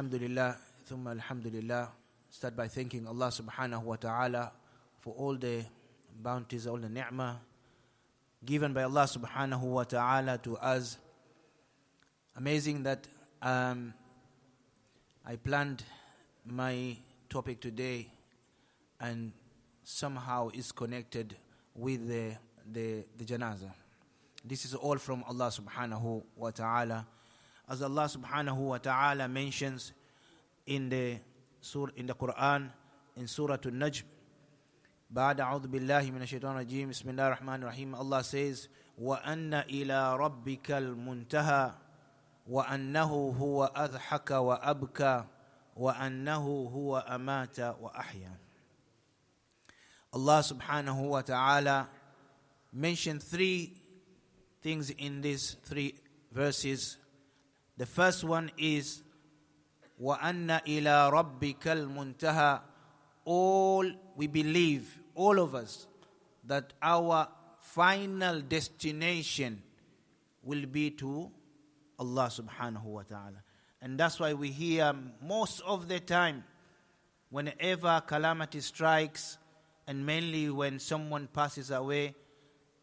Alhamdulillah, thumma alhamdulillah. Start by thanking Allah subhanahu wa ta'ala for all the bounties, all the ni'mah given by Allah subhanahu wa ta'ala to us. Amazing that I planned my topic today and somehow is connected with the janazah. This is all from Allah subhanahu wa ta'ala. As Allah subhanahu wa ta'ala mentions in the Quran, in Surah al-Najm, بعد أعوذ بالله من الشيطان الرجيم بسم الله الرحمن الرحيم, Allah says, وَأَنَّ إِلَىٰ رَبِّكَ الْمُنْتَهَى وَأَنَّهُ هُوَ أَضْحَكَ وَأَبْكَى وَأَنَّهُ هُوَ أَمَاتَ وَأَحْيَا. Allah subhanahu wa ta'ala mentioned three things in these three verses. The first one is وَأَنَّ إِلَىٰ رَبِّكَ الْمُنْتَهَى. All we believe, all of us, that our final destination will be to Allah subhanahu wa ta'ala. And that's why we hear most of the time, whenever calamity strikes, and mainly when someone passes away,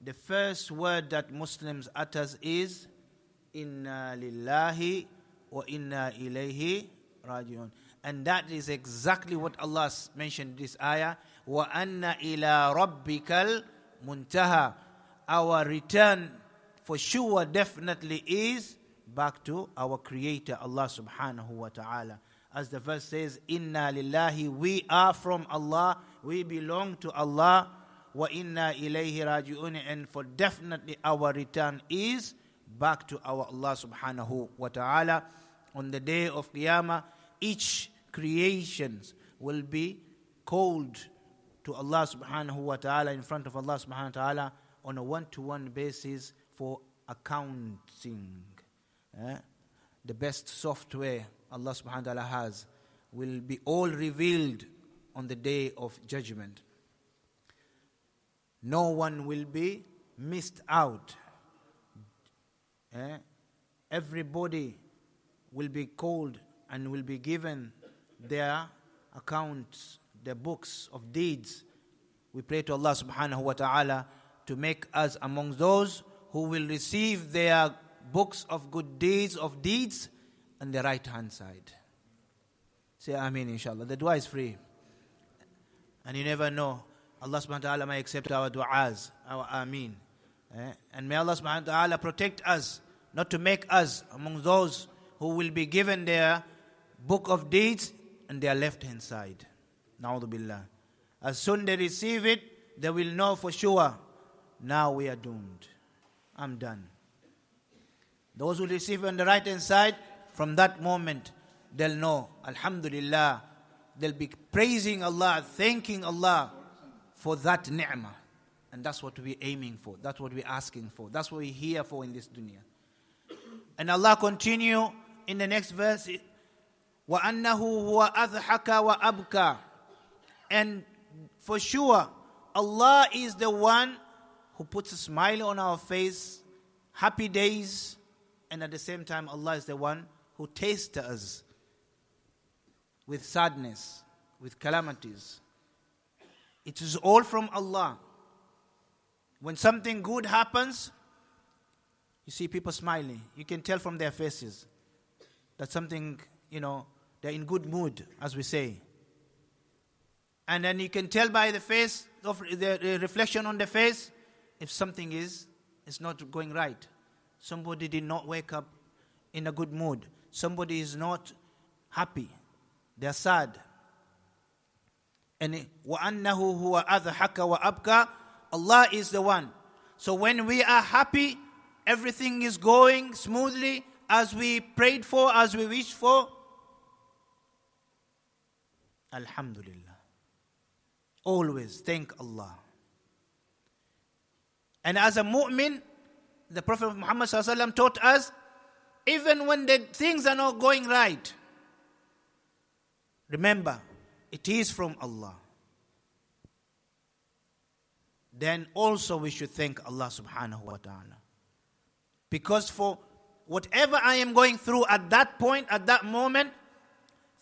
the first word that Muslims utters is Inna lillahi wa inna ilayhi raji'un. And that is exactly what Allah mentioned in this ayah. Wa anna ila rabbikal muntaha. Our return for sure definitely is back to our Creator Allah subhanahu wa ta'ala. As the verse says, Inna lillahi, we are from Allah, we belong to Allah, wa inna ilayhi raji'un, and for definitely our return is back to our Allah subhanahu wa ta'ala. On the day of Qiyamah, each creation will be called to Allah subhanahu wa ta'ala, in front of Allah subhanahu wa ta'ala, on a one-to-one basis for accounting. The best software Allah subhanahu wa ta'ala has will be all revealed on the day of judgment. No one will be missed out. Everybody will be called and will be given their accounts, their books of deeds. We pray to Allah subhanahu wa ta'ala to make us amongst those who will receive their books of good deeds, on the right hand side. Say Ameen, inshallah. The dua is free. And you never know, Allah subhanahu wa ta'ala may accept our du'as, our Ameen. And may Allah subhanahu wa ta'ala protect us, not to make us among those who will be given their book of deeds on their left hand side. Na'udhu billah. As soon they receive it, they will know for sure, now we are doomed. I'm done. Those who receive on the right hand side, from that moment, they'll know, Alhamdulillah. They'll be praising Allah, thanking Allah for that ni'mah. And that's what we're aiming for. That's what we're asking for. That's what we're here for in this dunya. And Allah continue in the next verse, وَأَنَّهُ هُوَ أَضْحَكَ وَأَبْكَى. And for sure, Allah is the one who puts a smile on our face, happy days, and at the same time, Allah is the one who tastes us with sadness, with calamities. It is all from Allah. When something good happens, you see people smiling. You can tell from their faces that something, they're in good mood, as we say. And then you can tell by the face, the reflection on the face, if something is not going right. Somebody did not wake up in a good mood. Somebody is not happy. They're sad. And وَأَنَّهُ هُوَ أَضْحَكَ وَأَبْكَى. Allah is the one. So when we are happy, everything is going smoothly as we prayed for, as we wished for. Alhamdulillah. Always thank Allah. And as a mu'min, the Prophet Muhammad ﷺ taught us, even when the things are not going right, remember, it is from Allah. Then also we should thank Allah subhanahu wa ta'ala. Because for whatever I am going through at that point, at that moment,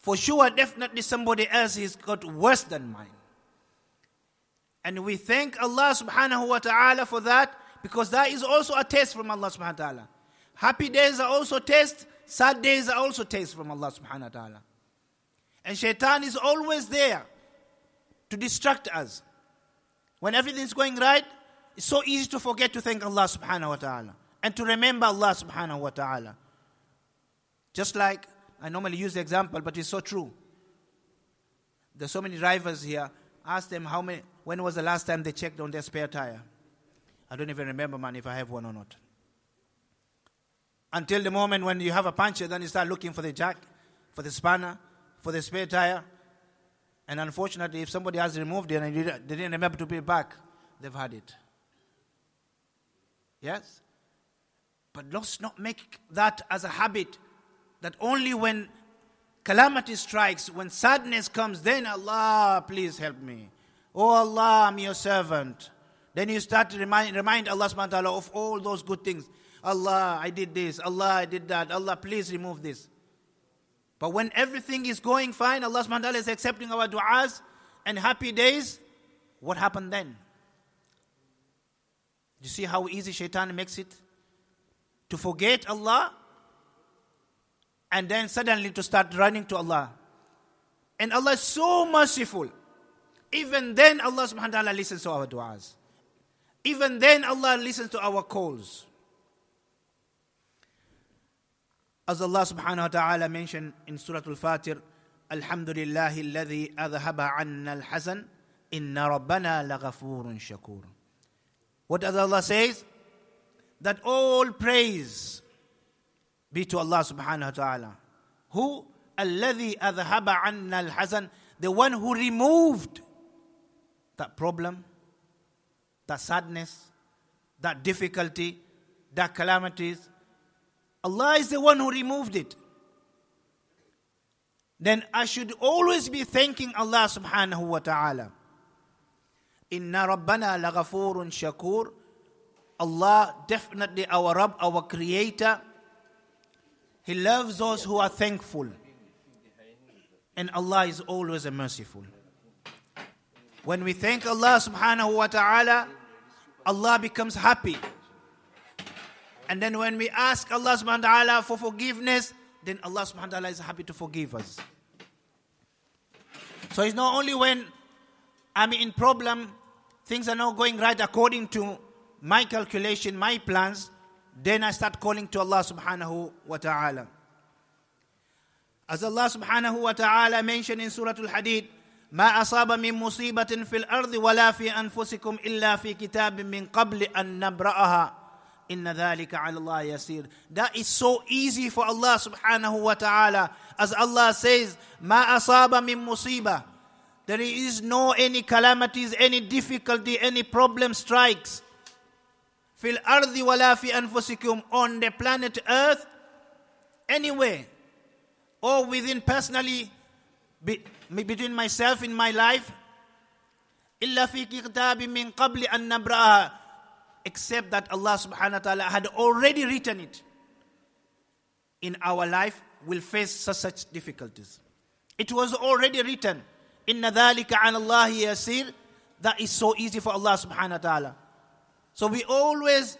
For sure, definitely somebody else has got worse than mine. And we thank Allah subhanahu wa ta'ala for that, because that is also a test from Allah subhanahu wa ta'ala. Happy days are also tests, sad days are also tests from Allah subhanahu wa ta'ala. And shaitan is always there to distract us. When everything's going right, it's so easy to forget to thank Allah subhanahu wa ta'ala and to remember Allah subhanahu wa ta'ala. Just like, I normally use the example, but it's so true. There's so many drivers here. Ask them when was the last time they checked on their spare tire? I don't even remember, man, if I have one or not. Until the moment when you have a puncture, then you start looking for the jack, for the spanner, for the spare tire. And unfortunately, if somebody has removed it and they didn't remember to put it back, they've had it. Yes? But let's not make that as a habit, that only when calamity strikes, when sadness comes, then Allah, please help me. Oh Allah, I'm your servant. Then you start to remind Allah subhanahu wa ta'ala of all those good things. Allah, I did this. Allah, I did that. Allah, please remove this. But when everything is going fine, Allah subhanahu wa ta'ala is accepting our du'as and happy days, what happened then? You see how easy shaitan makes it? To forget Allah and then suddenly to start running to Allah. And Allah is so merciful. Even then Allah subhanahu wa ta'ala listens to our du'as. Even then Allah listens to our calls. As Allah subhanahu wa ta'ala mentioned in Surah al-Fatir, Alhamdulillahi alladhi adhaba anna al-hazan, inna rabbana laghafurun shakur. What does Allah says? That all praise be to Allah subhanahu wa ta'ala. Who? Alladhi adhaba anna al-hazan. The one who removed that problem, that sadness, that difficulty, that calamities. Allah is the one who removed it. Then I should always be thanking Allah subhanahu wa ta'ala. Inna rabbana laghafurun shakur. Allah, definitely our Rabb, our Creator, He loves those who are thankful. And Allah is always merciful. When we thank Allah subhanahu wa ta'ala, Allah becomes happy. And then when we ask Allah subhanahu wa ta'ala for forgiveness, then Allah subhanahu wa ta'ala is happy to forgive us. So it's not only when I'm in problem, things are not going right according to my calculation, my plans, then I start calling to Allah subhanahu wa ta'ala. As Allah subhanahu wa ta'ala mentioned in Surah Al-Hadid, ما أصاب من مصيبة في الأرض ولا في أنفسكم إلا في كتاب من قبل أن نبرأها إن ذلك على الله يسير. That is so easy for Allah subhanahu wa ta'ala. As Allah says, ما أصاب من مصيبة. There is no any calamities, any difficulty, any problem strikes. في الأرض ولا في أنفسكم, on the planet Earth, anywhere, or within personally, between myself and my life, إلا في كتاب من قبل أن نبرأها, except that Allah subhanahu wa ta'ala had already written it. In our life, we'll face such difficulties. It was already written. إن ذلك على الله يسير. That is so easy for Allah subhanahu wa ta'ala. So we always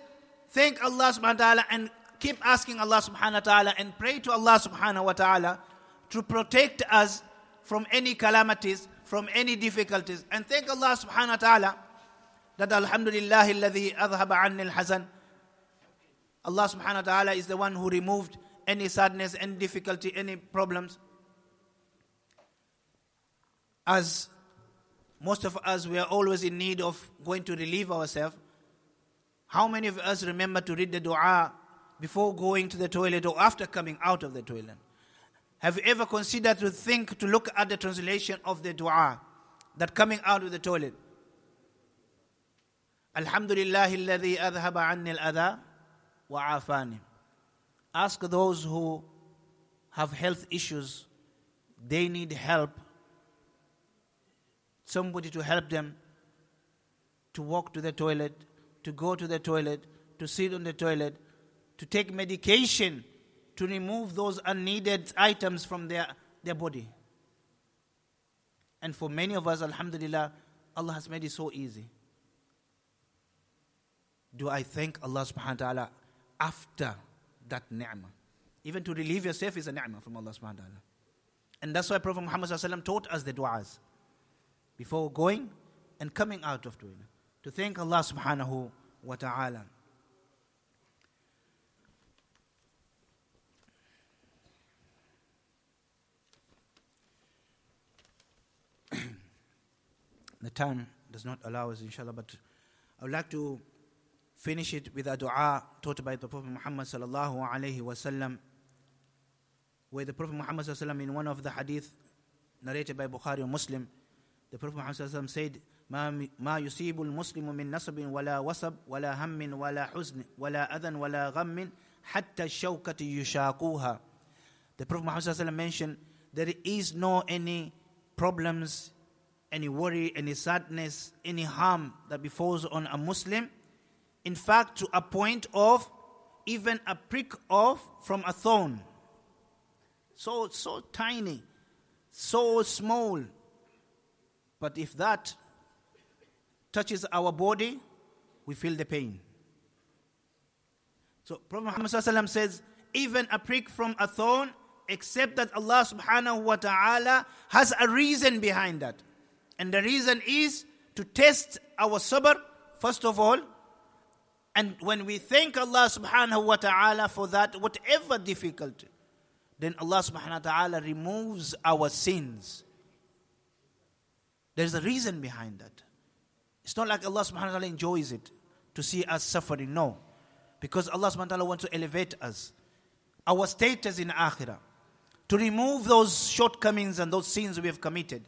thank Allah subhanahu wa ta'ala and keep asking Allah subhanahu wa ta'ala and pray to Allah subhanahu wa ta'ala to protect us from any calamities, from any difficulties. And thank Allah subhanahu wa ta'ala that alhamdulillah alladhi adhaba anni al-hazan. Allah subhanahu wa ta'ala is the one who removed any sadness, any difficulty, any problems. As most of us, we are always in need of going to relieve ourselves. How many of us remember to read the dua before going to the toilet or after coming out of the toilet? Have you ever considered to look at the translation of the dua that coming out of the toilet? Alhamdulillah alladhi adhaba anni al-adha wa afani. Ask those who have health issues, they need help, somebody to help them to walk to the toilet, to go to the toilet, to sit on the toilet, to take medication, to remove those unneeded items from their their body. And for many of us, alhamdulillah, Allah has made it so easy. Do I thank Allah subhanahu wa ta'ala after that ni'mah? Even to relieve yourself is a ni'mah from Allah subhanahu wa ta'ala. And that's why Prophet Muhammad sallallahu alaihi wasallam taught us the du'as before going and coming out of doing to thank Allah subhanahu wa ta'ala. The time does not allow us, inshallah, but I would like to finish it with a dua taught by the Prophet Muhammad sallallahu alayhi wa sallam, where the Prophet Muhammad sallallahu alayhi wa sallam, in one of the hadith narrated by Bukhari and Muslim, the Prophet Muhammad sallallahu alayhi wa sallam said, ما يصيب المسلم من نصب ولا وصب ولا هم ولا حزن ولا أذن ولا غم حتى الشوكة يشاقوها. The Prophet Muhammad sallallahu alayhi wa sallam mentioned there is no any problems, any worry, any sadness, any harm that befalls on a Muslim, in fact to a point of even a prick of from a thorn. So tiny, so small. But if that touches our body, we feel the pain. So Prophet Muhammad sallallahu alaihi wasallam says, even a prick from a thorn, except that Allah subhanahu wa ta'ala has a reason behind that. And the reason is to test our sabr, first of all. And when we thank Allah subhanahu wa ta'ala for that, whatever difficulty, then Allah subhanahu wa ta'ala removes our sins. There's a reason behind that. It's not like Allah subhanahu wa ta'ala enjoys it to see us suffering. No. Because Allah subhanahu wa ta'ala wants to elevate us, our status in akhirah, to remove those shortcomings and those sins we have committed.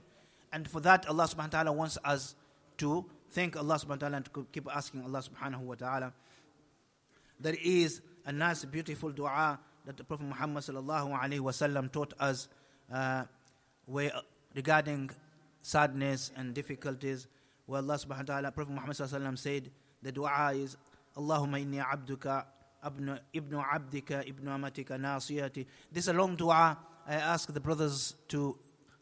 And for that, Allah subhanahu wa ta'ala wants us to thank Allah subhanahu wa ta'ala and to keep asking Allah subhanahu wa ta'ala. There is a nice, beautiful dua that the Prophet Muhammad sallallahu alayhi wa sallam taught us regarding sadness and difficulties, where Allah subhanahu wa ta'ala, Prophet Muhammad sallallahu alayhi wa sallam said, the dua is, Allahumma inni abduka, ibnu abdika, ibnu amatika, nasiyati. This is a long dua. I ask the brothers to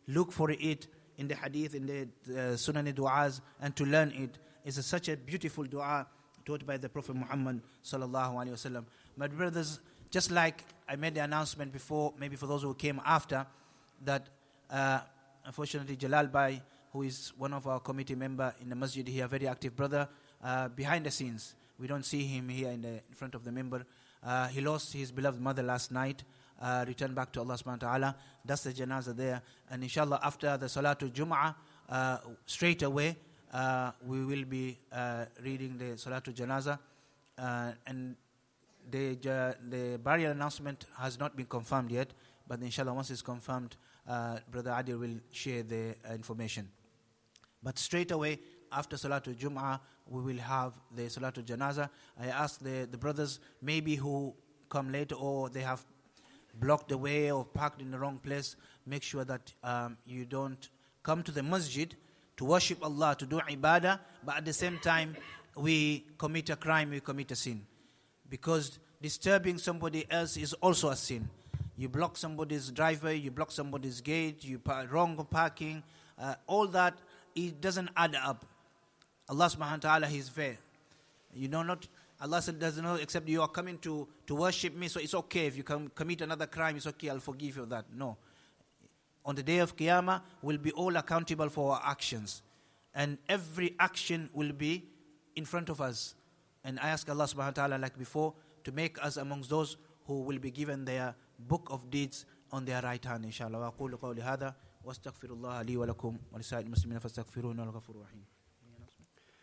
look for it in the hadith, in the Sunan du'as, and to learn it. It's such a beautiful du'a taught by the Prophet Muhammad sallallahu alaihi wasallam. My brothers, just like I made the announcement before, maybe for those who came after, that unfortunately Jalal Bhai, who is one of our committee member in the masjid here, a very active brother, behind the scenes, we don't see him here in front of the member. He lost his beloved mother last night. Return back to Allah subhanahu wa ta'ala. That's the janazah there. And inshallah, after the Salatul Jum'ah, straight away, we will be reading the Salatul Janazah. And the burial announcement has not been confirmed yet, but inshallah, once it's confirmed, Brother Adil will share the information. But straight away, after Salatul Jum'ah, we will have the Salatul Janazah. I ask the brothers, maybe who come later or they have blocked the way or parked in the wrong place, make sure that you don't come to the masjid to worship Allah, to do ibadah, but at the same time, we commit a crime, we commit a sin. Because disturbing somebody else is also a sin. You block somebody's driveway, you block somebody's gate, you wrong parking, all that, it doesn't add up. Allah subhanahu wa ta'ala, He's fair. You know not... Allah said, does not accept you are coming to worship me, so it's okay. If you commit another crime, it's okay, I'll forgive you that. No. On the day of Qiyamah, we'll be all accountable for our actions. And every action will be in front of us. And I ask Allah subhanahu wa ta'ala, like before, to make us amongst those who will be given their book of deeds on their right hand, inshallah. Wa aqulu qawli hadha, wa astaghfirullaha li wa lakum, wa lisa'il muslimina fastaghfiruhu innahu ghafurur rahim.